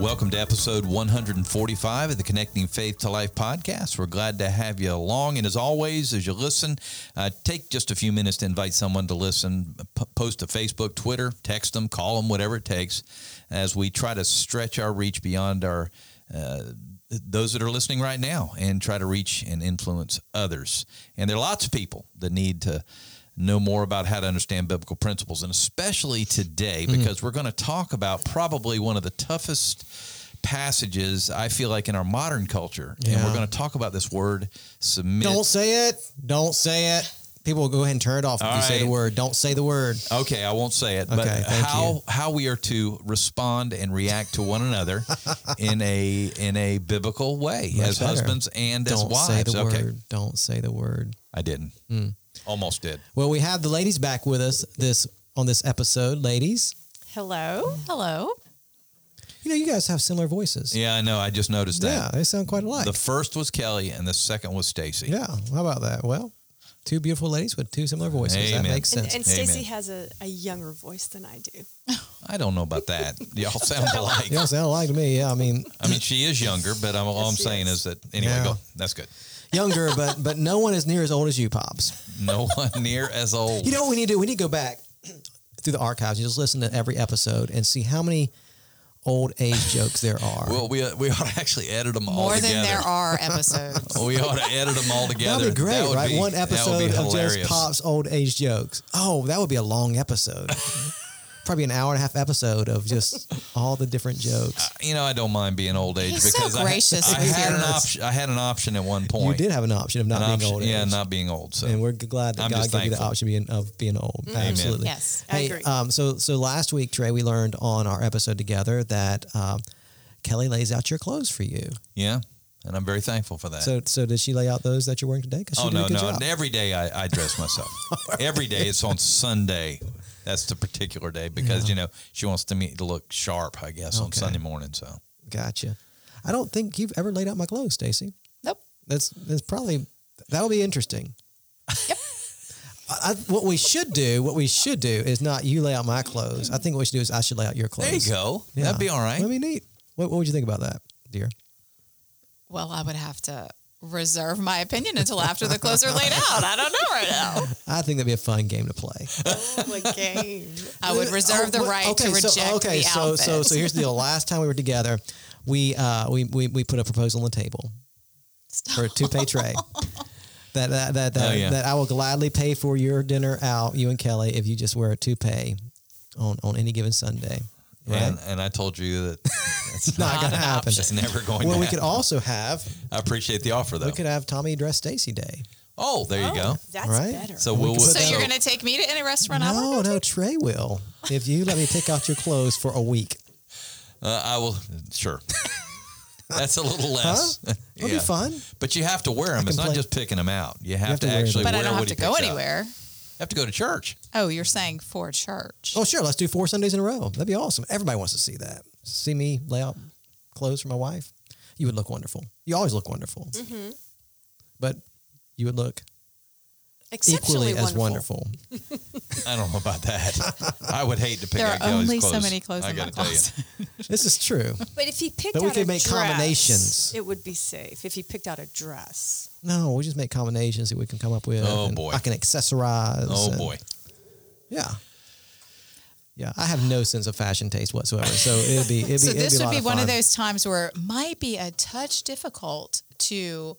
Welcome to episode 145 of the Connecting Faith to Life podcast. We're glad to have you along. And as always, as you listen, take just a few minutes to invite someone to listen. Post to Facebook, Twitter, text them, call them, whatever it takes, as we try to stretch our reach beyond our those that are listening right now and try to reach and influence others. And there are lots of people that need to know more about how to understand biblical principles, and especially today, because we're going to talk about probably one of the toughest passages, I feel like, in our modern culture. Yeah. And we're going to talk about this word, submit. Don't say it. Don't say it. People will go ahead and turn it off if you say the word. Don't say the word. Okay, I won't say it. But okay, how we are to respond and react to one another in a biblical way, much as better. Husbands and as wives. Don't say the word. Don't say the word. I didn't. Almost did. Well, we have the ladies back with us on this episode. Ladies. Hello. Hello. You know, you guys have similar voices. Yeah, I know. I just noticed that. Yeah, they sound quite alike. The first was Kelly and the second was Stacey. Yeah. How about that? Well, two beautiful ladies with two similar voices. Amen. That makes sense. And Stacey has a younger voice than I do. I don't know about that. Y'all sound alike. Y'all sound alike to me. Yeah, I mean, she is younger, but all I'm saying is that, anyway, yeah. Go. That's good. Younger, but no one is near as old as you, Pops. No one near as old. You know what we need to do? We need to go back through the archives and just listen to every episode and see how many old age jokes there are. Well, we ought to actually edit them all together. More than there are episodes. We ought to edit them all together. That would be great, right? One episode of just Pops' old age jokes. Oh, that would be a long episode. Probably an hour and a half episode of just all the different jokes. I don't mind being old age. He's because so gracious. I had an option at one point. You did have an option of not being old. Yeah, age. Not being old. So. And we're glad that God gave you the option of being old. Mm-hmm. Absolutely. Yes, I agree. So last week, Trey, we learned on our episode together that Kelly lays out your clothes for you. Yeah. And I'm very thankful for that. So does she lay out those that you're wearing today? No. Every day I dress myself. Every day. It's on Sunday. That's the particular day because, she wants to look sharp, I guess, on Sunday morning. So gotcha. I don't think you've ever laid out my clothes, Stacey. Nope. That's probably, that'll be interesting. Yep. What we should do is not you lay out my clothes. I think what we should do is I should lay out your clothes. There you go. Yeah. That'd be all right. That'd be neat. What would you think about that, dear? Well, I would have to reserve my opinion until after the clothes are laid out. I don't know right now. I think that'd be a fun game to play. Oh, a game. I would reserve the right to reject the outfit. So here's the deal. Last time we were together, we put a proposal on the table for a $2 tray that I will gladly pay for your dinner out, you and Kelly, if you just wear a $2 on any given Sunday. Right? And I told you that it's not going to happen. It's never going to happen. Well, we could also have... I appreciate the offer, though. We could have Tommy dress Stacey Day. Oh, there you go. That's right? Better. So you're going to take me to any restaurant? No, Trey will. If you let me pick out your clothes for a week. I will, sure. That's a little less. Huh? It'll be fun. But you have to wear them. It's not just picking them out. You have to actually wear what he picks out. But I don't have to go anywhere. Have to go to church. Oh, you're saying for church. Oh, sure. Let's do 4 Sundays in a row. That'd be awesome. Everybody wants to see that. See me lay out clothes for my wife. You would look wonderful. You always look wonderful. Mm-hmm. But you would look equally as wonderful. I don't know about that. I would hate to pick out Kelly's clothes. There are only so many clothes in my closet. This is true. But if he picked out a dress. But we could make combinations. It would be safe if he picked out a dress. No, we just make combinations that we can come up with. Oh, boy. I can accessorize. Oh, boy. Yeah. Yeah. I have no sense of fashion taste whatsoever. So this would be one of those times where it might be a touch difficult to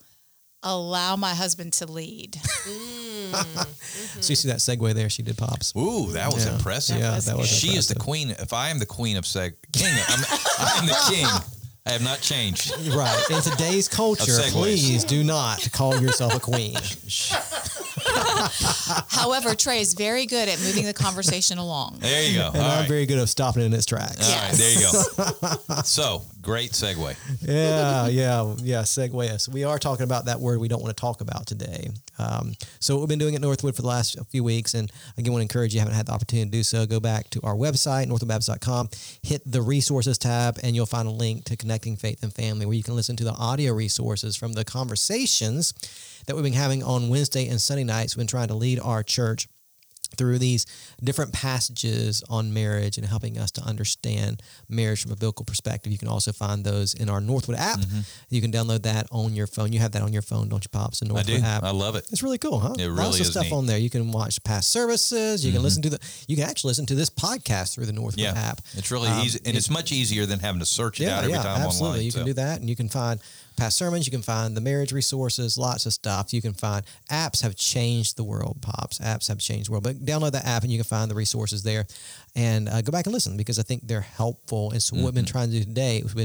allow my husband to lead. Mm-hmm. So you see that segue there? She did, Pops. Ooh, that was impressive. Yeah, that was impressive. She is the queen. If I am the queen of king, I'm the king. I have not changed. Right. In today's culture, please do not call yourself a queen. However, Trey is very good at moving the conversation along. There you go. And I'm very good at stopping it in its tracks. Yes. All right, there you go. So, great segue. Yeah, segue us. We are talking about that word we don't want to talk about today. So we've been doing at Northwood for the last few weeks, and again, I want to encourage you, haven't had the opportunity to do so, go back to our website, northwoodbaptist.com, hit the resources tab, and you'll find a link to Connecting Faith and Family, where you can listen to the audio resources from the conversations that we've been having on Wednesday and Sunday nights when trying to lead our church through these different passages on marriage and helping us to understand marriage from a biblical perspective. You can also find those in our Northwood app. Mm-hmm. You can download that on your phone. You have that on your phone, don't you, Pops? The Northwood app. I love it. It's really cool, huh? It really Lots of stuff neat. On there. You can watch past services. You can listen to you can actually listen to this podcast through the Northwood app. It's really easy, and it's much easier than having to search it out every time absolutely. Online. You can do that, and you can find past sermons, you can find the marriage resources, lots of stuff. You can find apps have changed the world, Pops. Apps have changed the world. But download the app and you can find the resources there and go back and listen, because I think they're helpful. And so what we've been trying to do today, what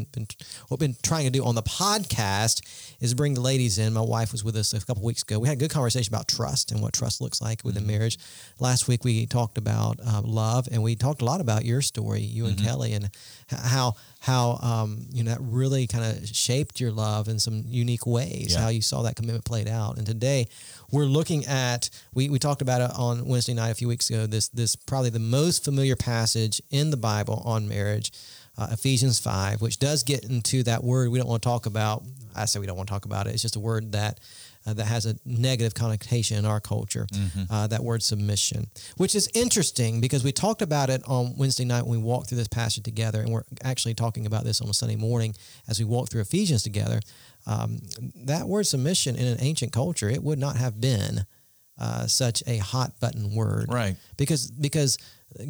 we've been trying to do on the podcast is bring the ladies in. My wife was with us a couple of weeks ago. We had a good conversation about trust and what trust looks like within marriage. Last week we talked about love, and we talked a lot about your story, you and Kelly, and how you know, that really kind of shaped your love in some unique ways, how you saw that commitment played out. And today we're looking at, we talked about it on Wednesday night a few weeks ago, this probably the most familiar passage in the Bible on marriage, Ephesians 5, which does get into that word we don't want to talk about. I say we don't want to talk about it. It's just a word that has a negative connotation in our culture, that word submission, which is interesting because we talked about it on Wednesday night when we walked through this passage together, and we're actually talking about this on a Sunday morning as we walk through Ephesians together. That word submission in an ancient culture, it would not have been such a hot button word. Right. Because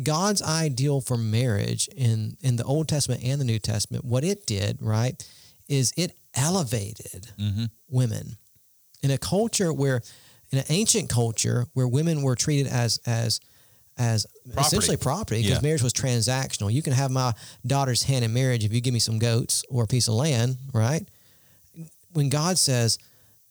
God's ideal for marriage in the Old Testament and the New Testament, what it did, right, is it elevated women. In a culture where, in an ancient culture where women were treated as essentially property, because marriage was transactional. You can have my daughter's hand in marriage if you give me some goats or a piece of land, right? When God says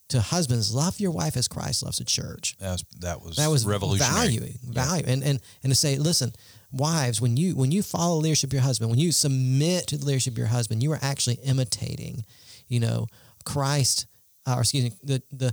to husbands, love your wife as Christ loves the church. That was revolutionary. Value. And to say, listen, wives, when you follow the leadership of your husband, when you submit to the leadership of your husband, you are actually imitating, you know, Christ. The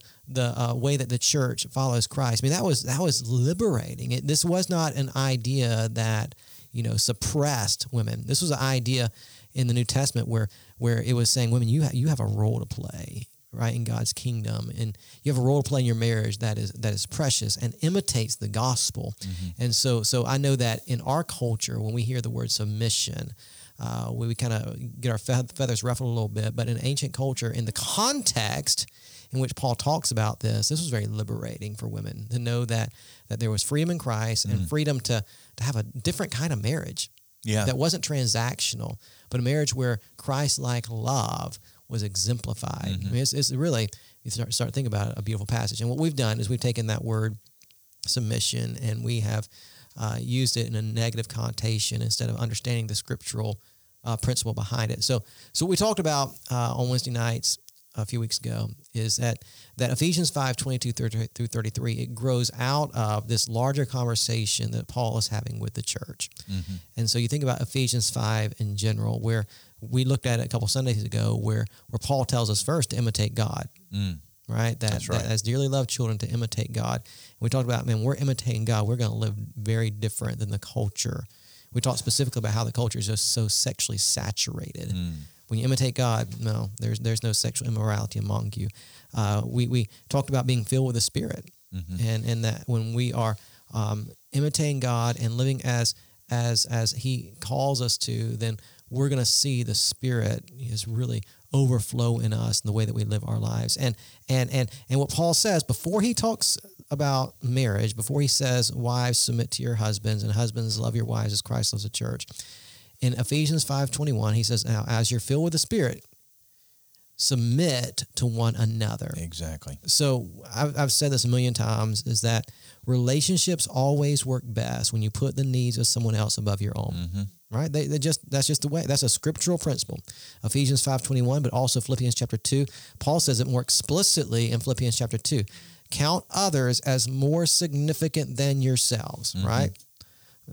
way that the church follows Christ. I mean, that was liberating. This was not an idea that, you know, suppressed women. This was an idea in the New Testament where it was saying, women, you have a role to play, right, in God's kingdom, and you have a role to play in your marriage that is precious and imitates the gospel. And so I know that in our culture, when we hear the word submission, we kind of get our feathers ruffled a little bit, but in ancient culture, in the context in which Paul talks about this was very liberating for women to know that there was freedom in Christ and freedom to have a different kind of marriage that wasn't transactional, but a marriage where Christ-like love was exemplified. I mean, it's really, you start thinking about it, a beautiful passage. And what we've done is we've taken that word submission and we have used it in a negative connotation instead of understanding the scriptural principle behind it. So what we talked about on Wednesday nights a few weeks ago is that Ephesians 5:22 through 33, it grows out of this larger conversation that Paul is having with the church. And so you think about Ephesians 5 in general, where we looked at it a couple Sundays ago, where Paul tells us first to imitate God. Right? That's right. That as dearly loved children to imitate God. And we talked about, man, we're imitating God. We're going to live very different than the culture. We talked specifically about how the culture is just so sexually saturated. When you imitate God, no, there's no sexual immorality among you. We talked about being filled with the Spirit, and that when we are imitating God and living as He calls us to, then we're going to see the Spirit is really overflow in us in the way that we live our lives. And what Paul says before he talks about marriage, before he says, wives, submit to your husbands, and husbands, love your wives as Christ loves the church. In Ephesians 5:21, he says, now, as you're filled with the Spirit, submit to one another. Exactly. So I've said this a million times, is that relationships always work best when you put the needs of someone else above your own. Right? That's just the way. That's a scriptural principle. Ephesians 5:21, but also Philippians chapter 2. Paul says it more explicitly in Philippians chapter 2. count others as more significant than yourselves, mm-hmm. right?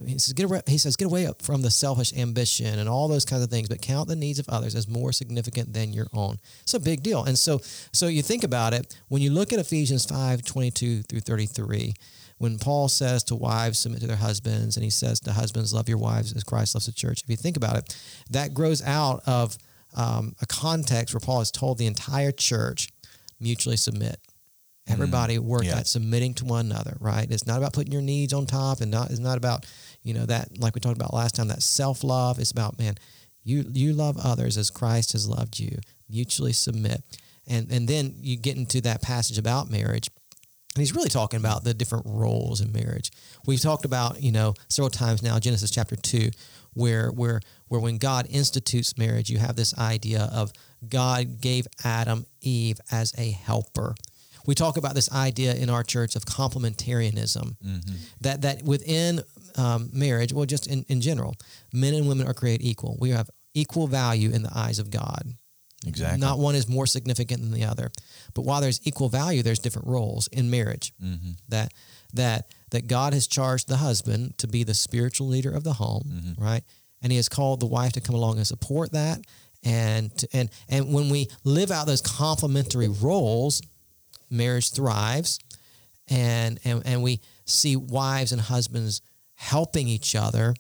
He says, get away from the selfish ambition and all those kinds of things, but count the needs of others as more significant than your own. It's a big deal. And so you think about it, when you look at Ephesians 5:22 through 33, when Paul says to wives, submit to their husbands, and he says to husbands, love your wives as Christ loves the church. If you think about it, that grows out of a context where Paul has told the entire church, mutually submit. Everybody work at submitting to one another, right? It's not about putting your needs on top, and it's not about, that, like we talked about last time, that self-love. It's about, man, you love others as Christ has loved you. Mutually submit. And then you get into that passage about marriage. And he's really talking about the different roles in marriage. We've talked about, several times now, Genesis chapter 2, where when God institutes marriage, you have this idea of God gave Adam Eve as a helper. We talk about this idea in our church of complementarianism, mm-hmm. that within marriage, well, just in general, men and women are created equal. We have equal value in the eyes of God. Exactly. Not one is more significant than the other. But while there's equal value, there's different roles in marriage. Mm-hmm. That God has charged the husband to be the spiritual leader of the home, mm-hmm. right? And he has called the wife to come along and support that. And when we live out those complementary roles, marriage thrives, and we see wives and husbands helping each other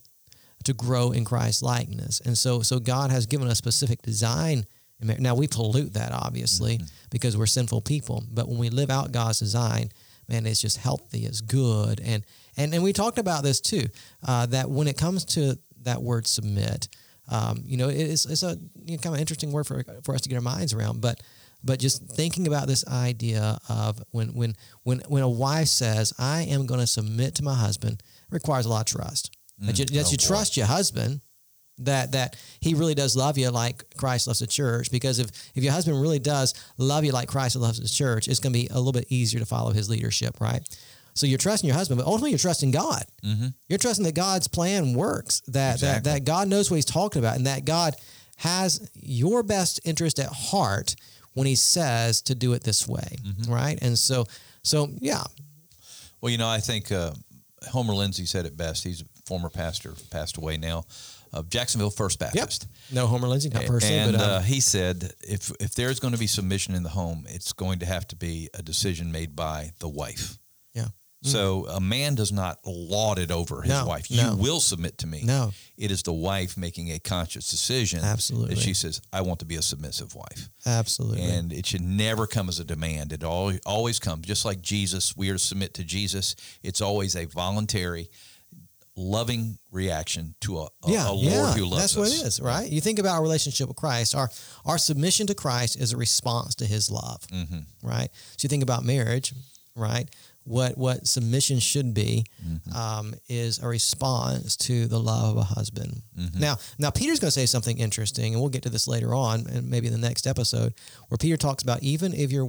to grow in Christ's likeness. And so God has given us specific design. Now, we pollute that, obviously, mm-hmm. because we're sinful people. But when we live out God's design, man, it's just healthy, it's good. And we talked about this, too, that when it comes to that word submit, it's a kind of interesting word for us to get our minds around. But just thinking about this idea of when a wife says, I am going to submit to my husband, requires a lot of trust. That you trust your husband, that he really does love you like Christ loves the church. Because if your husband really does love you like Christ loves the church, it's going to be a little bit easier to follow his leadership, right? So you're trusting your husband, but ultimately you're trusting God. Mm-hmm. You're trusting that God's plan works, that God knows what he's talking about, and that God has your best interest at heart when he says to do it this way, mm-hmm. right? And so yeah. Well, I think Homer Lindsay said it best. He's a former pastor, passed away now, of Jacksonville First Baptist. Yep. No, Homer Lindsay, not personally. And but, he said, if there's going to be submission in the home, it's going to have to be a decision made by the wife. Yeah. So a man does not lord it over his wife. You will submit to me. No. It is the wife making a conscious decision. Absolutely. That she says, I want to be a submissive wife. Absolutely. And it should never come as a demand. It always comes, just like Jesus, we are to submit to Jesus. It's always a voluntary, loving reaction to a Lord who loves us. That's what it is, right? You think about our relationship with Christ. Our submission to Christ is a response to his love, mm-hmm. right? So you think about marriage, right? What submission should be mm-hmm. Is a response to the love of a husband. Mm-hmm. Now Peter's going to say something interesting, and we'll get to this later on, and maybe in the next episode, where Peter talks about even if your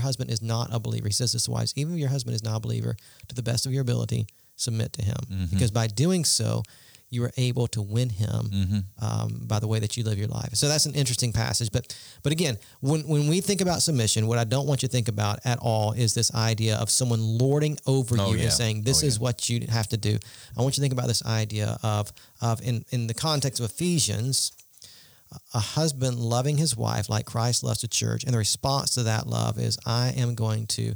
husband is not a believer, he says this to wives, even if your husband is not a believer, to the best of your ability, submit to him, mm-hmm. because by doing so, you are able to win him mm-hmm. By the way that you live your life. So that's an interesting passage. But again, when we think about submission, what I don't want you to think about at all is this idea of someone lording over you and saying, this is what you have to do. I want you to think about this idea of in the context of Ephesians, a husband loving his wife like Christ loves the church. And the response to that love is, I am going to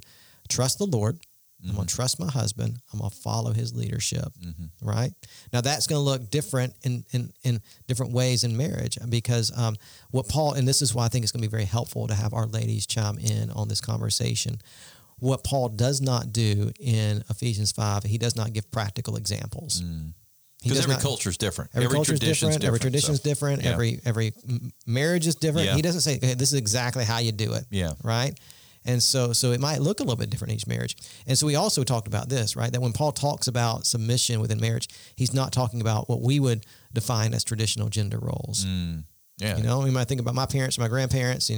trust the Lord. I'm going to trust my husband. I'm going to follow his leadership, mm-hmm. right? Now, that's going to look different in different ways in marriage because what Paul, and this is why I think it's going to be very helpful to have our ladies chime in on this conversation. What Paul does not do in Ephesians 5, he does not give practical examples. Mm. Because every culture is different. Every tradition is different. Yeah. Every marriage is different. Yeah. He doesn't say, hey, this is exactly how you do it, right? And so it might look a little bit different in each marriage. And so we also talked about this, right? That when Paul talks about submission within marriage, he's not talking about what we would define as traditional gender roles. Mm, yeah. You might think about my parents, my grandparents,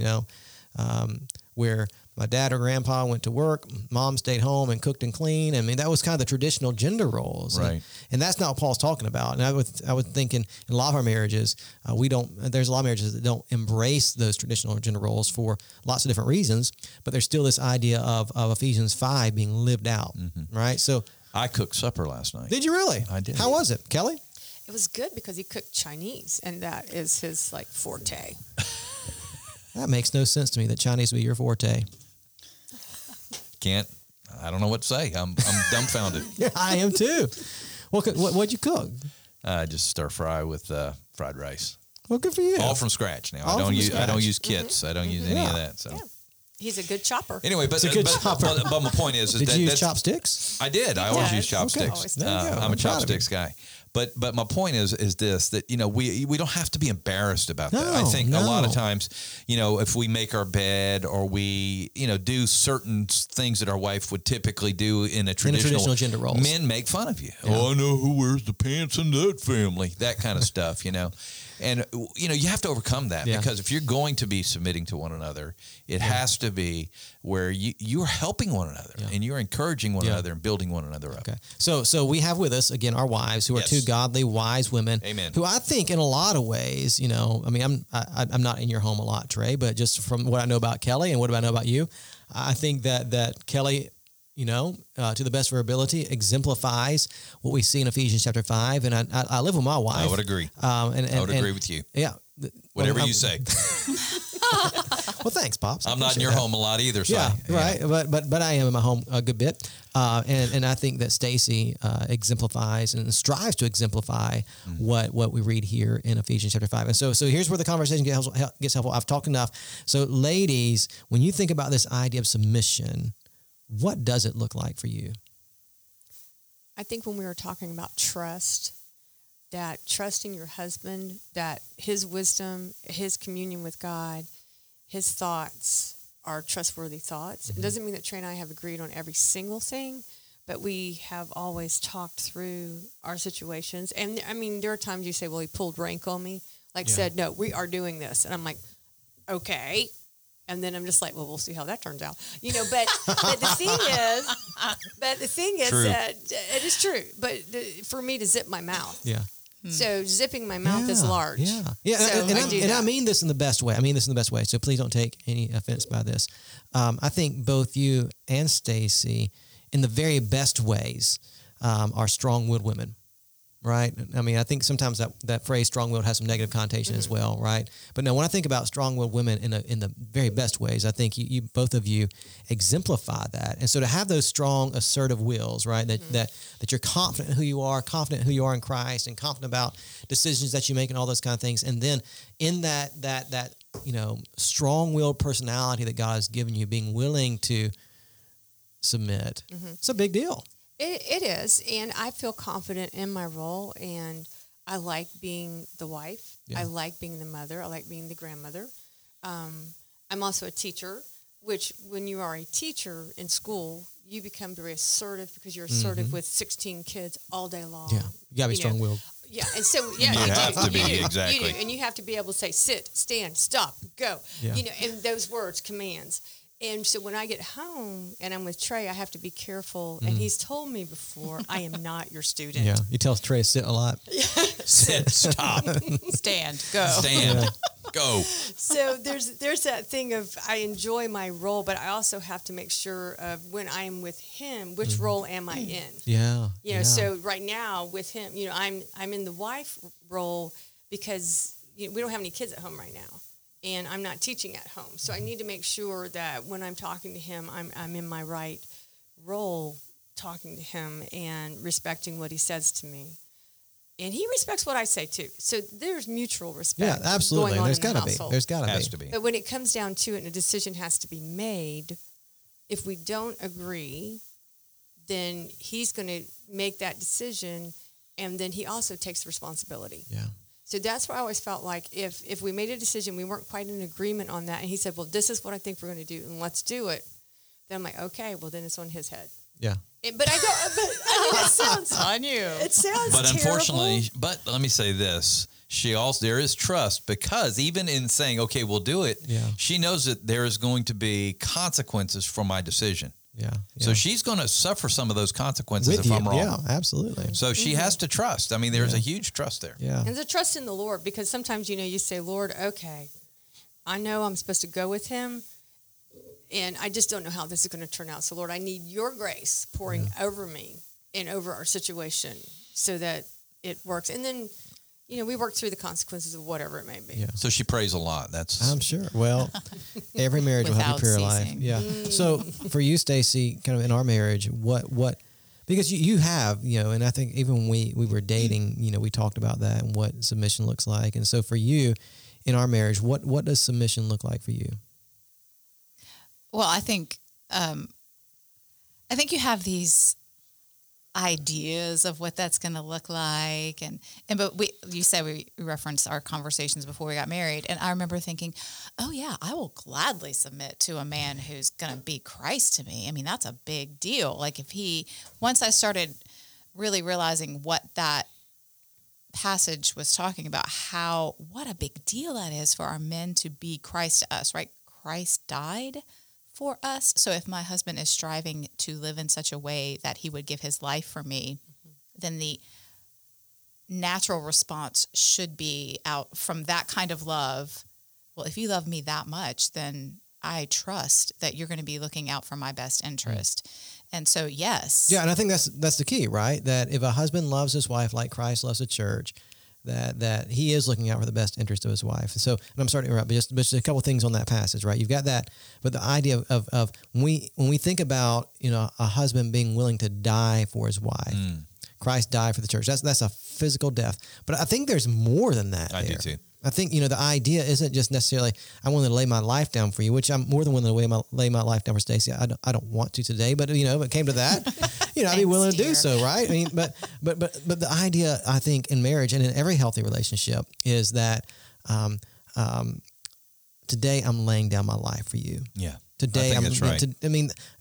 where My dad or grandpa went to work, mom stayed home and cooked and cleaned. I mean, that was kind of the traditional gender roles. Right. And that's not what Paul's talking about. And I would think in a lot of our marriages, there's a lot of marriages that don't embrace those traditional gender roles for lots of different reasons, but there's still this idea of Ephesians 5 being lived out. Mm-hmm. Right. So I cooked supper last night. Did you really? I did. How was it, Kelly? It was good because he cooked Chinese, and that is his forte. That makes no sense to me that Chinese would be your forte. I don't know what to say. I'm dumbfounded. Yeah, I am too. Well, what'd you cook? Just stir fry with fried rice. Well, good for you. All from scratch now. I don't use kits. Mm-hmm. I don't use any of that. So. Yeah. He's a good chopper. Anyway, but my point is did you use chopsticks? I did. I always use chopsticks. Okay. I'm a chopsticks guy. But my point is this, that, we don't have to be embarrassed about that. I think a lot of times, if we make our bed or we, do certain things that our wife would typically do in a traditional gender role, men make fun of you. Yeah. Oh, I know who wears the pants in that family, that kind of stuff, And, you have to overcome that because if you're going to be submitting to one another, it has to be where you're helping one another and you're encouraging one another and building one another up. Okay. So we have with us, again, our wives who are two godly, wise women. Amen. Who I think in a lot of ways, I'm not in your home a lot, Trey, but just from what I know about Kelly and what I know about you, I think that Kelly, to the best of her ability, exemplifies what we see in Ephesians chapter 5. And I live with my wife. I would agree. I would agree with you. Yeah. Whatever you say. Well, thanks, Pops. I'm not in your home a lot either. So right. Yeah. But I am in my home a good bit. And I think that Stacey exemplifies and strives to exemplify what we read here in Ephesians chapter 5. And so here's where the conversation gets helpful. I've talked enough. So ladies, when you think about this idea of submission, what does it look like for you? I think when we were talking about trust, that trusting your husband, that his wisdom, his communion with God, his thoughts are trustworthy thoughts. It doesn't mean that Trey and I have agreed on every single thing, but we have always talked through our situations. And I mean, there are times you say, well, he pulled rank on me, said, no, we are doing this. And I'm like, okay. And then I'm just like, well, we'll see how that turns out, But the thing is true. That it is true. But for me to zip my mouth, so zipping my mouth is large. Yeah, yeah. So I mean this in the best way. So please don't take any offense by this. I think both you and Stacey, in the very best ways, are strong-willed women. Right. I mean, I think sometimes that phrase strong-willed has some negative connotation as well. Right. But no, when I think about strong-willed women in the very best ways, I think you both of you exemplify that. And so to have those strong, assertive wills, right, that you're confident in who you are, confident in Christ, and confident about decisions that you make and all those kind of things. And then in that strong-willed personality that God has given you, being willing to submit, it's a big deal. It is, and I feel confident in my role, and I like being the wife. Yeah. I like being the mother. I like being the grandmother. I'm also a teacher, which when you are a teacher in school, you become very assertive because you're assertive with 16 kids all day long. Yeah, you got to be strong-willed. Yeah, and so, you have to be, exactly. You do, and you have to be able to say, sit, stand, stop, go, and those words, commands. And so when I get home and I'm with Trey, I have to be careful. And he's told me before, I am not your student. Yeah, you tell Trey to sit a lot. Sit, stop. Stand, go. Stand, go. So there's that thing of I enjoy my role, but I also have to make sure of when I'm with him, which role am I in? Yeah. So right now with him, I'm in the wife role because we don't have any kids at home right now. And I'm not teaching at home. So I need to make sure that when I'm talking to him, I'm in my right role talking to him and respecting what he says to me. And he respects what I say too. So there's mutual respect. Yeah, absolutely. There's got to be. But when it comes down to it and a decision has to be made, if we don't agree, then he's going to make that decision. And then he also takes responsibility. Yeah. So that's where I always felt like if we made a decision, we weren't quite in agreement on that. And he said, well, this is what I think we're going to do, and let's do it. Then I'm like, okay, well, then it's on his head. Yeah. But I mean, it sounds on you. It sounds terrible. But let me say this. She also, there is trust, because even in saying, okay, we'll do it, she knows that there is going to be consequences for my decision. So she's going to suffer some of those consequences if I'm wrong. Yeah, absolutely. So she has to trust. I mean, there's a huge trust there. Yeah. And the trust in the Lord, because sometimes, you know, you say, Lord, okay, I know I'm supposed to go with him, and I just don't know how this is going to turn out. So, Lord, I need your grace pouring over me and over our situation so that it works. And then, you know, we work through the consequences of whatever it may be. Yeah. So she prays a lot. I'm sure. Well, every marriage will have a prayer life. Yeah. So for you, Stacey, kind of in our marriage, what, because you have, you know, and I think even when we were dating, you know, we talked about that and what submission looks like. And so for you in our marriage, what does submission look like for you? Well, I think you have these ideas of what that's going to look like, and but you said we referenced our conversations before we got married, and I remember thinking, oh yeah, I will gladly submit to a man who's going to be Christ to me. I mean, that's a big deal. Like once I started really realizing what that passage was talking about, what a big deal that is for our men to be Christ to us, right? Christ died for us. So if my husband is striving to live in such a way that he would give his life for me, then the natural response should be out from that kind of love. Well, if you love me that much, then I trust that you're going to be looking out for my best interest. Right. And so, yes. Yeah. And I think that's the key, right? That if a husband loves his wife like Christ loves the church, that he is looking out for the best interest of his wife. So, and I'm sorry to interrupt, but just a couple of things on that passage, right? You've got that, but the idea of when we think about, you know, a husband being willing to die for his wife, Christ died for the church. That's a physical death. But I think there's more than that. I do too. I think, you know, the idea isn't just necessarily, I want to lay my life down for you, which I'm more than willing to lay my life down for Stacey. I don't want to today, but, you know, if it came to that, you know, I'd be willing to do so, right? I mean, but the idea, I think, in marriage and in every healthy relationship is that today I'm laying down my life for you. Yeah. Today,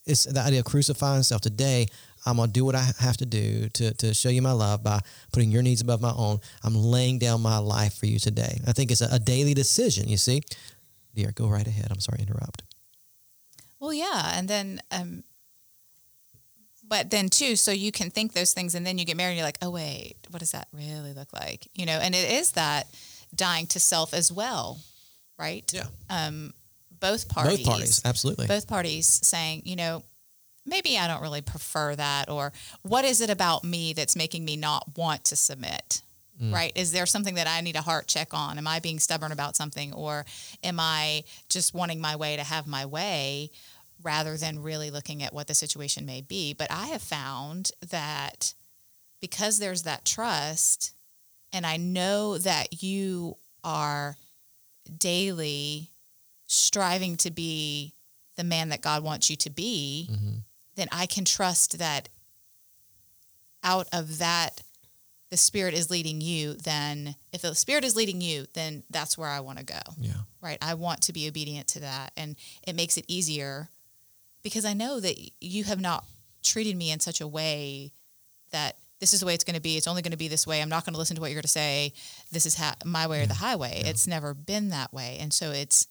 it's the idea of crucifying self. Today, I'm going to do what I have to do to show you my love by putting your needs above my own. I'm laying down my life for you today. I think it's a daily decision, you see. Dear, go right ahead. I'm sorry to interrupt. Well, yeah. And then, but then too, so you can think those things and then you get married and you're like, oh wait, what does that really look like? You know, and it is that dying to self as well, right? Yeah. Both parties. Absolutely. Both parties saying, you know, maybe I don't really prefer that, or what is it about me that's making me not want to submit, right? Is there something that I need a heart check on? Am I being stubborn about something, or am I just wanting my way to have my way rather than really looking at what the situation may be? But I have found that because there's that trust, and I know that you are daily striving to be the man that God wants you to be, then I can trust that out of that, the Spirit is leading you. Then if the Spirit is leading you, then that's where I want to go. Yeah. Right. I want to be obedient to that. And it makes it easier because I know that you have not treated me in such a way that this is the way it's going to be. It's only going to be this way. I'm not going to listen to what you're going to say. This is my way or the highway. Yeah. It's never been that way. And so it's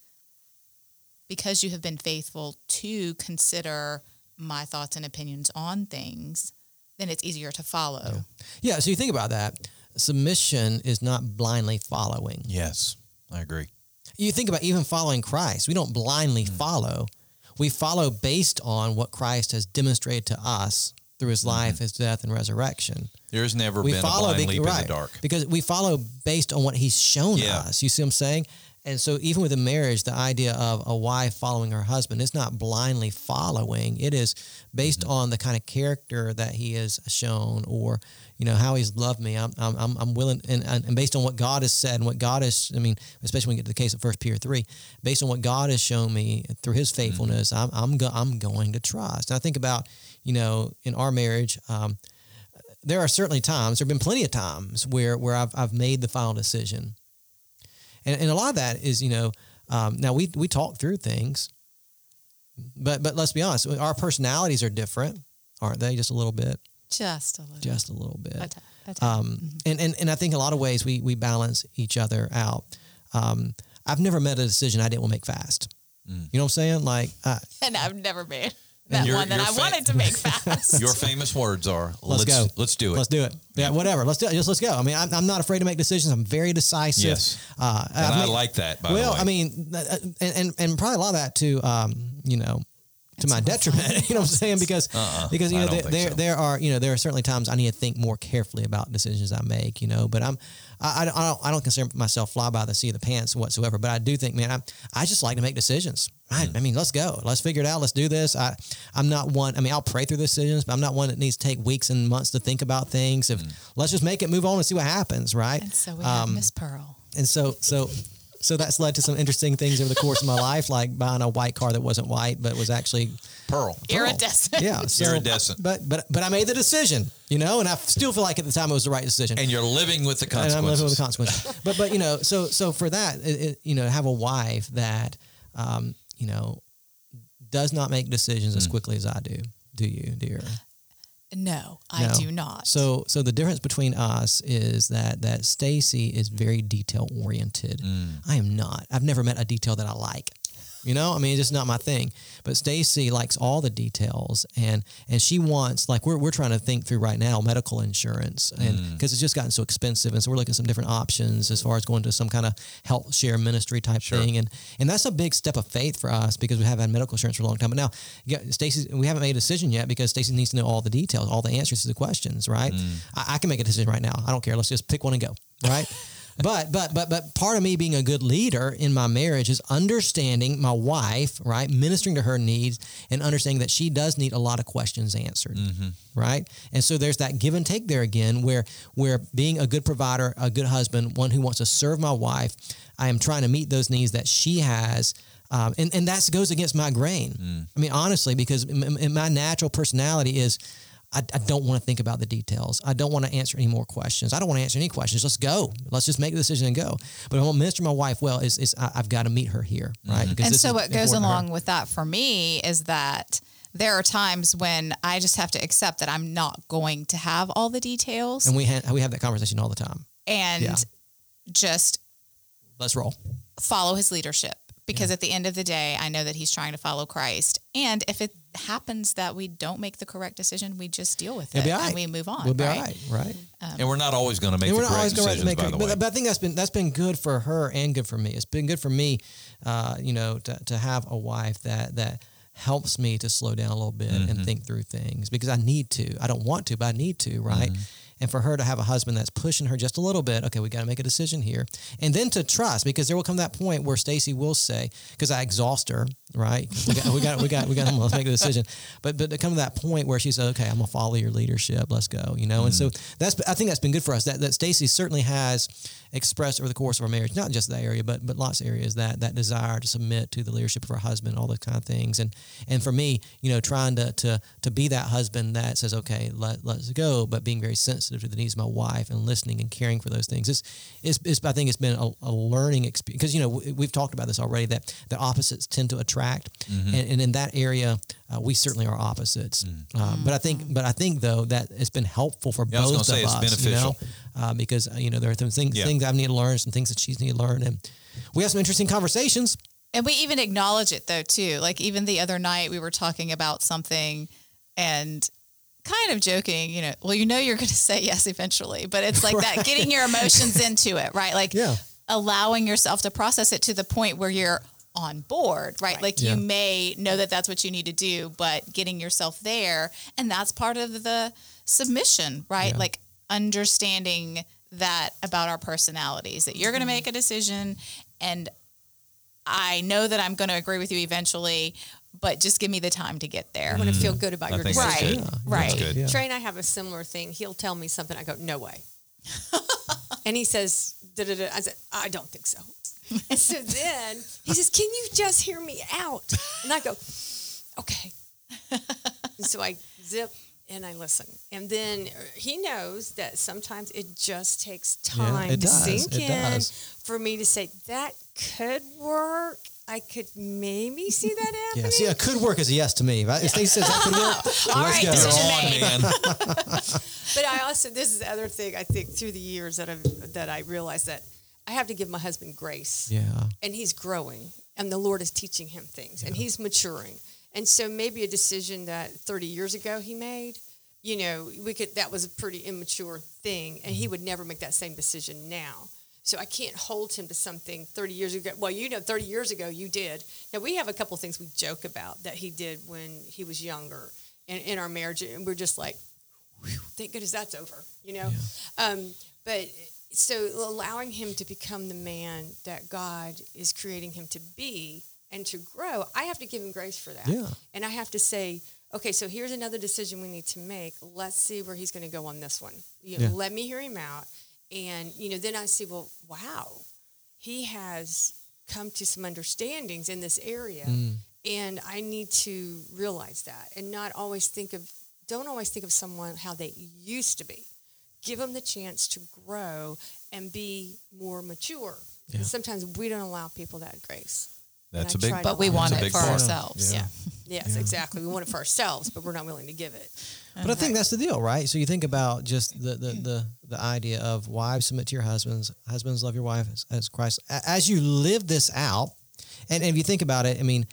because you have been faithful to consider my thoughts and opinions on things, then it's easier to follow. Yeah. So you think about that. Submission is not blindly following. Yes, I agree. You think about even following Christ. We don't blindly follow. We follow based on what Christ has demonstrated to us through his life, his death, and resurrection. There's never been a blind leap in the dark. Because we follow based on what he's shown us. You see what I'm saying? And so even with a marriage, the idea of a wife following her husband, it's not blindly following. It is based on the kind of character that he has shown, or, you know, how he's loved me. I'm willing, and based on what God has said and what God has, I mean, especially when we get to the case of 1 Peter 3, based on what God has shown me through his faithfulness, I'm going to trust. And I think about, you know, in our marriage, there are certainly times, there have been plenty of times where I've made the final decision. And a lot of that is, you know, now we talk through things, but let's be honest, our personalities are different, aren't they? Just a little bit. Just a little bit. And I think in a lot of ways we balance each other out. I've never met a decision I didn't want to make fast. Mm. You know what I'm saying? Like, and I've never made that one that I wanted to make fast. Your famous words are, let's go. Let's do it. Let's do it. Yeah, whatever. Let's do it. Just let's go. I mean, I'm not afraid to make decisions. I'm very decisive. Yes. And I like that, by the way. I mean, and probably a lot of that too, to my detriment, you know what I'm saying? Because you know, there are certainly times I need to think more carefully about decisions I make, you know, but I don't consider myself fly by the seat of the pants whatsoever, but I do think, man, I just like to make decisions. I mean, let's go, let's figure it out. Let's do this. I'm not one, I mean, I'll pray through decisions, but I'm not one that needs to take weeks and months to think about things. Let's just make it, move on and see what happens. Right. And so we have Miss Pearl. And so that's led to some interesting things over the course of my life, like buying a white car that wasn't white, but was actually pearl. Iridescent. Yeah, so, iridescent. But I made the decision, you know, and I still feel like at the time it was the right decision. And you're living with the consequences. And I'm living with the consequences. but you know, so for that, have a wife that, does not make decisions as quickly as I do. Do you, dear? No, I do not. So the difference between us is that Stacey is very detail oriented. Mm. I am not. I've never met a detail that I like. You know, I mean, it's just not my thing. But Stacey likes all the details, and she wants, like, we're trying to think through right now medical insurance, and because it's just gotten so expensive, and so we're looking at some different options as far as going to some kind of health share ministry type thing, and that's a big step of faith for us because we haven't had medical insurance for a long time. But now, we haven't made a decision yet because Stacey needs to know all the details, all the answers to the questions. Right? I can make a decision right now. I don't care. Let's just pick one and go. Right? But part of me being a good leader in my marriage is understanding my wife, right, ministering to her needs and understanding that she does need a lot of questions answered, right? And so there's that give and take there again where being a good provider, a good husband, one who wants to serve my wife, I am trying to meet those needs that she has. And that goes against my grain. I mean, honestly, because in my natural personality is I don't want to think about the details. I don't want to answer any more questions. I don't want to answer any questions. Let's go. Let's just make the decision and go. But if I want to minister my wife well, I've got to meet her here, right? Because and so what goes along with that for me is that there are times when I just have to accept that I'm not going to have all the details. And we have that conversation all the time. And just let's roll. Follow his leadership. Because at the end of the day, I know that he's trying to follow Christ. And if it happens that we don't make the correct decision, we just deal with it and we move on. We'll be all right. And we're not always going to make the correct decisions, by the way. But I think that's been good for her and good for me. It's been good for me, to have a wife that helps me to slow down a little bit and think through things because I need to. I don't want to, but I need to, right? And for her to have a husband that's pushing her just a little bit, okay, we got to make a decision here. And then to trust, because there will come that point where Stacey will say, because I exhaust her, right? We got, let's make a decision. But to come to that point where she says, okay, I'm going to follow your leadership. Let's go, you know? And so I think that's been good for us that Stacey certainly has expressed over the course of our marriage, not just that area, but lots of areas that desire to submit to the leadership of her husband, all those kind of things. And for me, trying to be that husband that says, okay, let's go, but being very sensitive to the needs of my wife and listening and caring for those things. I think it's been a learning experience because, we've talked about this already, that the opposites tend to attract. And in that area, we certainly are opposites. But I think though that it's been helpful for both of us. I was going to say it's beneficial because there are some things I've needed to learn, some things that she's needed to learn, and we have some interesting conversations. And we even acknowledge it though too. Like even the other night, we were talking about something and kind of joking, well, you're going to say yes eventually, but it's like that getting your emotions into it, right? Like allowing yourself to process it to the point where you're on board, right? Like you may know that that's what you need to do, but getting yourself there, and that's part of the submission, right? Yeah. Like understanding that about our personalities, that you're going to make a decision and I know that I'm going to agree with you eventually, but just give me the time to get there. I want to feel good about your decision. Right. Yeah. Right. Good. Yeah. Trey and I have a similar thing. He'll tell me something. I go, no way. And he says, da-da-da. I said, I don't think so. And so then he says, can you just hear me out? And I go, okay. And so I zip and I listen. And then he knows that sometimes it just takes time to sink in for me to say, that could work. I could maybe see that happening. Yeah, see, it could work as a yes to me. Right? If they says that could work, all right, decision made. But I also, this is the other thing I think through the years that I realized that I have to give my husband grace. Yeah, and he's growing, and the Lord is teaching him things, and he's maturing. And so maybe a decision that 30 years ago he made, you know, that was a pretty immature thing, and he would never make that same decision now. So I can't hold him to something 30 years ago. Well, you know, 30 years ago you did. Now, we have a couple of things we joke about that he did when he was younger and in our marriage, and we're just like, thank goodness that's over, you know. Yeah. But so allowing him to become the man that God is creating him to be and to grow, I have to give him grace for that. Yeah. And I have to say, okay, so here's another decision we need to make. Let's see where he's going to go on this one. You know, let me hear him out. And, you know, then I see, well, wow, he has come to some understandings in this area. Mm. And I need to realize that and don't always think of someone how they used to be. Give them the chance to grow and be more mature. Yeah. And sometimes we don't allow people that grace. That's a big problem. But we want it for ourselves. Yeah. Yes, exactly. We want it for ourselves, but we're not willing to give it. But I think that's the deal, right? So you think about just the idea of wives submit to your husbands, husbands love your wife as Christ. As you live this out, and if you think about it, I mean,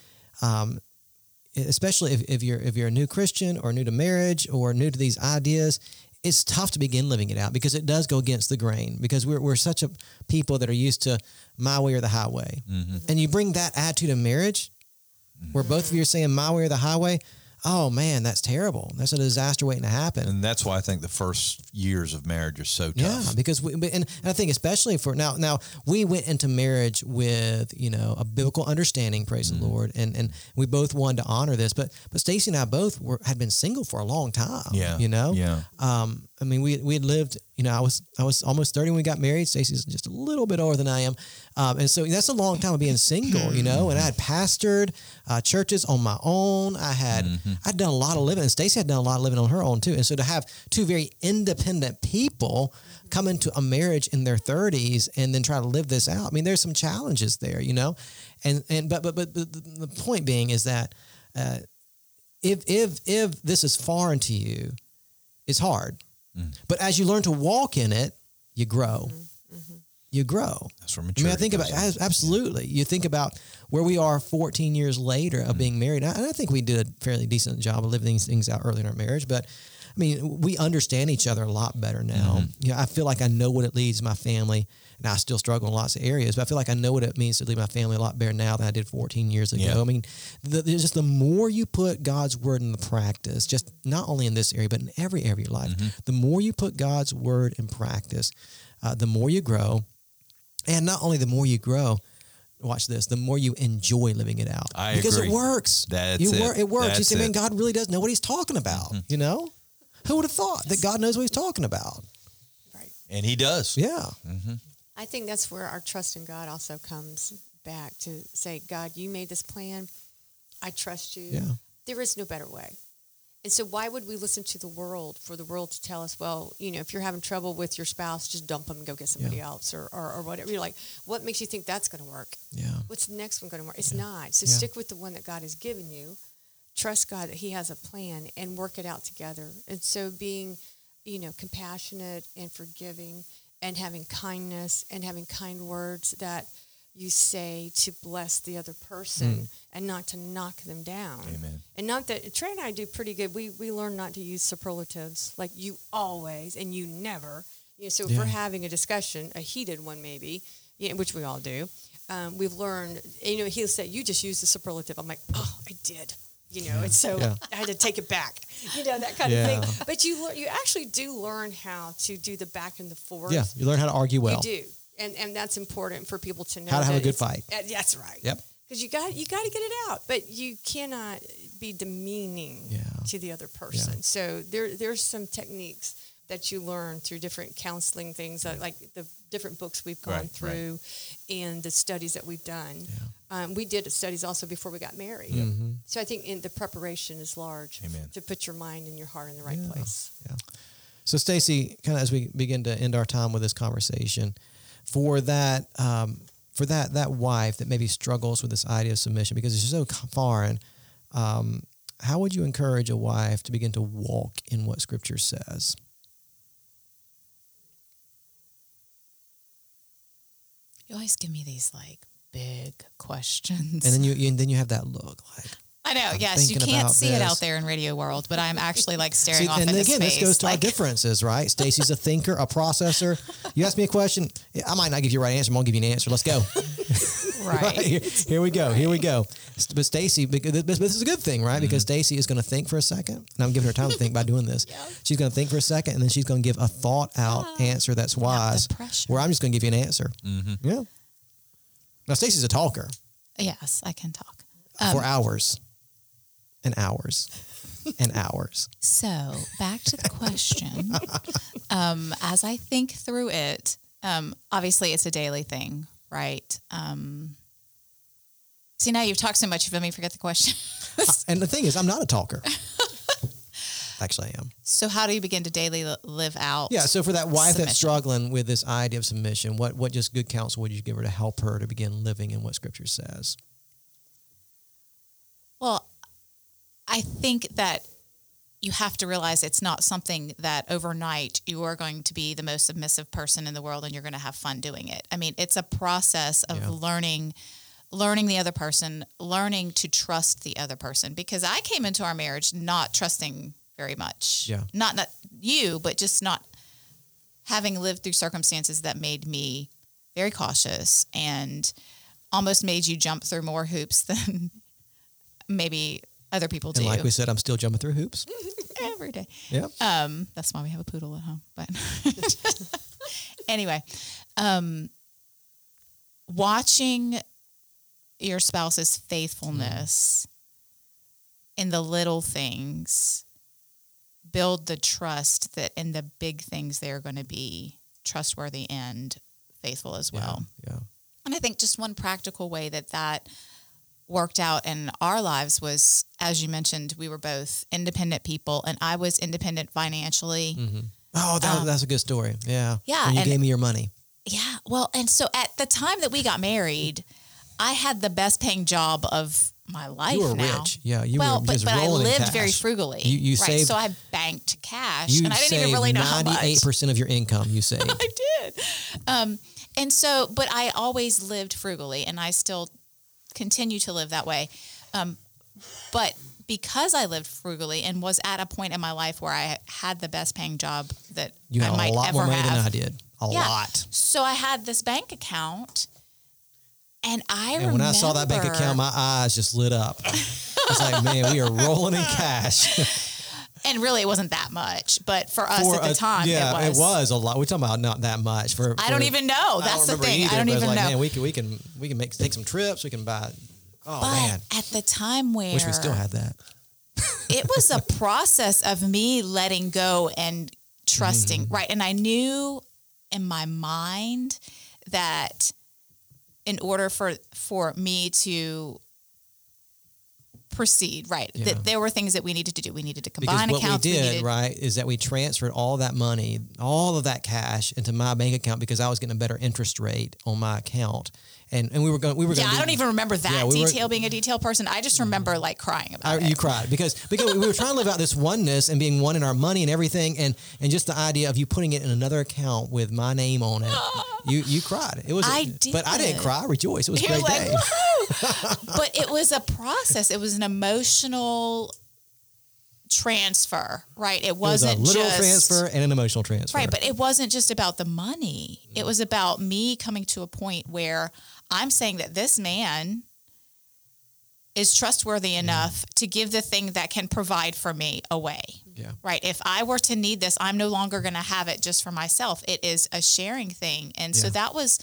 especially if you're a new Christian or new to marriage or new to these ideas, it's tough to begin living it out because it does go against the grain, because we're such a people that are used to my way or the highway. Mm-hmm. And you bring that attitude of marriage where both of you are saying my way or the highway. Oh man, that's terrible. That's a disaster waiting to happen. And that's why I think the first years of marriage are so tough. Yeah, because I think especially for now we went into marriage with, you know, a biblical understanding, praise the Lord. And we both wanted to honor this, but Stacey and I both had been single for a long time, you know? Yeah. I mean, we had lived, you know, I was almost 30 when we got married. Stacey's just a little bit older than I am. And so that's a long time of being single, you know, and I had pastored churches on my own. I'd done a lot of living, and Stacey had done a lot of living on her own too. And so to have two very independent people come into a marriage in their 30s and then try to live this out, I mean, there's some challenges there, you know? But the point being is that if this is foreign to you, it's hard. But as you learn to walk in it, you grow. Mm-hmm. You grow. That's where maturity. I mean, I think about it, absolutely. You think about where we are 14 years later of being married. And I think we did a fairly decent job of living these things out early in our marriage. But I mean, we understand each other a lot better now. Mm-hmm. You know, I feel like I know what it leads my family, and I still struggle in lots of areas, but I feel like I know what it means to lead my family a lot better now than I did 14 years ago. Yeah. I mean, just the more you put God's word in the practice, just not only in this area, but in every area of your life, the more you put God's word in practice, the more you grow. And not only the more you grow, watch this, the more you enjoy living it out. I agree. Because it works. It works. That's you say, man, God really does know what he's talking about, you know? Who would have thought that God knows what he's talking about? Right. And he does. Yeah. Mm-hmm. I think that's where our trust in God also comes back to say, God, you made this plan. I trust you. Yeah. There is no better way. And so why would we listen to the world for the world to tell us, well, you know, if you're having trouble with your spouse, just dump them and go get somebody else or whatever. You're like, what makes you think that's going to work? Yeah. What's the next one going to work? It's not. So stick with the one that God has given you. Trust God that he has a plan and work it out together. And so being, you know, compassionate and forgiving and having kindness and having kind words that you say to bless the other person and not to knock them down. Amen. And not that Trey and I do pretty good. We learn not to use superlatives like you always and you never. You know, so if we're having a discussion, a heated one maybe, you know, which we all do, we've learned, you know, he'll say, you just used the superlative. I'm like, oh, I did. You know, and so I had to take it back, you know, that kind of thing. But you actually do learn how to do the back and the forth. Yeah, you learn how to argue well. You do, and that's important for people to know. How to have a good fight. That's right. Yep. Because you got to get it out, but you cannot be demeaning to the other person. Yeah. So there's some techniques that you learn through different counseling things, like the different books we've gone through and the studies that we've done. Yeah. We did studies also before we got married. Mm-hmm. So I think the preparation is large to put your mind and your heart in the right place. Yeah. So Stacey, kind of as we begin to end our time with this conversation, for that for that wife that maybe struggles with this idea of submission because it's so foreign, how would you encourage a wife to begin to walk in what Scripture says? You always give me these big questions, and then you have that look like. I know. Yes, you can't see it out there in radio world, but I'm actually staring off into space. And again, this goes to our differences, right? Stacey's a thinker, a processor. You ask me a question, I might not give you the right answer. I'm gonna give you an answer. Let's go. Right. Here we go. Right. Here we go. But Stacey, this is a good thing, right? Mm-hmm. Because Stacey is going to think for a second, and I'm giving her time to think by doing this. Yeah. She's going to think for a second, and then she's going to give a thought-out answer that's wise. Where I'm just going to give you an answer. Mm-hmm. Yeah. Now Stacey's a talker. Yes, I can talk for hours. And hours and hours. So back to the question. As I think through it, obviously it's a daily thing, right? See, now you've talked so much, you've let me forget the question. And the thing is, I'm not a talker. Actually, I am. So how do you begin to daily live out? Yeah. So for that wife submission that's struggling with this idea of submission, what just good counsel would you give her to help her to begin living in what Scripture says? Well, I think that you have to realize it's not something that overnight you are going to be the most submissive person in the world and you're going to have fun doing it. I mean, it's a process of learning the other person, learning to trust the other person, because I came into our marriage not trusting very much. Yeah. Not you, but just not having lived through circumstances that made me very cautious and almost made you jump through more hoops than maybe other people do. And like we said, I'm still jumping through hoops every day. Yeah. That's why we have a poodle at home. But anyway, watching your spouse's faithfulness in the little things build the trust that in the big things they're going to be trustworthy and faithful as well. Yeah. And I think just one practical way that worked out in our lives was, as you mentioned, we were both independent people, and I was independent financially. Mm-hmm. Oh, that's a good story. Yeah. Yeah. And you gave me your money. Yeah. Well, and so at the time that we got married, I had the best paying job of my life. You were rich. Yeah. But I lived very frugally. You saved. So I banked cash, and I didn't even really know how much. 98% of your income you saved. I did. And so, but I always lived frugally, and I still continue to live that way. But because I lived frugally and was at a point in my life where I had the best paying job that you had, I might ever have. You had a lot more money than I did. A lot. So I had this bank account, and I remember. When I saw that bank account, my eyes just lit up. It's like, man, we are rolling in cash. And really, it wasn't that much, but for us at the time, it was. It was a lot. We're talking about not that much. I don't even know. That's the thing. I don't even know. Man, we can take some trips. We can buy. Oh man! At the time where wish we still had that. It was a process of me letting go and trusting, right? And I knew in my mind that in order for me to proceed, right? Yeah. There were things that we needed to do. We needed to combine accounts. Because what we did, right, is that we transferred all that money, all of that cash into my bank account because I was getting a better interest rate on my account. And we were going. I don't even remember that being a detail person. I just remember crying about it. You cried because we were trying to live out this oneness and being one in our money and everything, and just the idea of you putting it in another account with my name on it. You cried. It was. But I didn't cry. I rejoiced. It was a great day. But it was a process. It was an emotional transfer, right? It wasn't just a literal transfer and an emotional transfer, right? But it wasn't just about the money. It was about me coming to a point where I'm saying that this man is trustworthy enough to give the thing that can provide for me away. Yeah. Right. If I were to need this, I'm no longer going to have it just for myself. It is a sharing thing. And so that was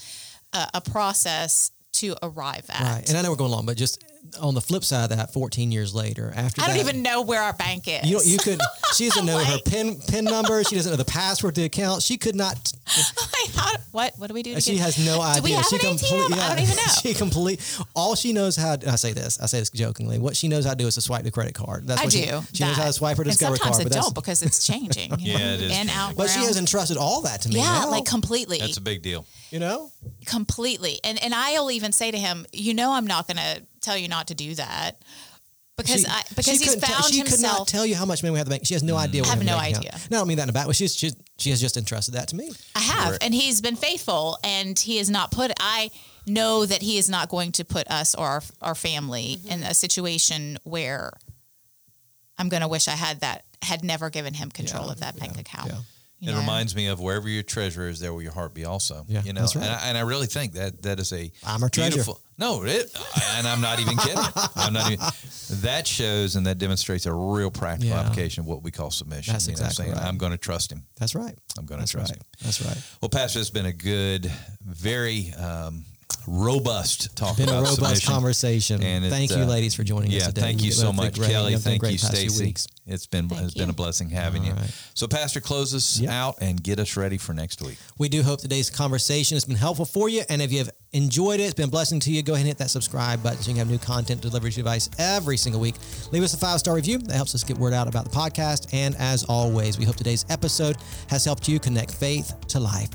a process to arrive at. Right. And I know we're going long, but just on the flip side of that, 14 years later, after I don't even know where our bank is. You could. She doesn't know her PIN number. She doesn't know the password to the account. She could not. What do we do? She has no idea. Do we have an ATM? Yeah, I don't even know. All she knows how. And I say this jokingly. What she knows how to do is to swipe the credit card. That's what I do. She knows how to swipe her Discover card. Sometimes I don't because it's changing. It is. In, out, but she has entrusted all that to me. Yeah, now. Like completely. That's a big deal. Completely. And I'll even say to him, I'm not going to tell you not to do that because he's found himself. She could not tell you how much money we have to make. She has no idea. I have no idea. No, I don't mean that in a bad way. She has just entrusted that to me. I have. Sure. And he's been faithful and he has not put, I know that he is not going to put us or our family in a situation where I'm going to wish I had never given him control of that bank account. Yeah. It reminds me of wherever your treasure is, there will your heart be also. Yeah, that's right. And I really think that is a beautiful. No, and I'm not even kidding. That shows and that demonstrates a real practical application of what we call submission. That's exactly right. I'm going to trust him. That's right. I'm going to trust him. That's right. Well, Pastor, it's been a good, very robust talk. Been a robust submission. Conversation. And thank you, ladies, for joining us today. Thank you so much, Kelly. Thank you, Stacey. It's been a blessing having you. Right. So, Pastor, close us out and get us ready for next week. We do hope today's conversation has been helpful for you. And if you have enjoyed it, it's been a blessing to you, go ahead and hit that subscribe button so you can have new content delivered to your device every single week. Leave us a 5-star review. That helps us get word out about the podcast. And as always, we hope today's episode has helped you connect faith to life.